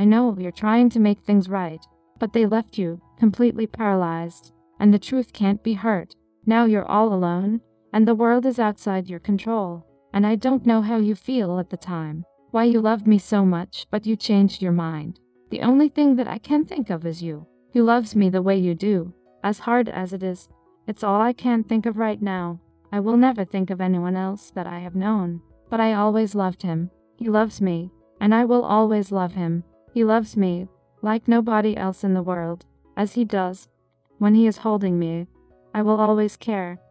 I know you're trying to make things right, but they left you completely paralyzed, and the truth can't be hurt. Now you're all alone, and the world is outside your control, and I don't know how you feel at the time, why you loved me so much, but you changed your mind. The only thing that I can think of is you. You loves me the way you do, as hard as it is. It's all I can think of right now. I will never think of anyone else that I have known, but I always loved him. He loves me, and I will always love him. He loves me, like nobody else in the world, as he does. When he is holding me, I will always care,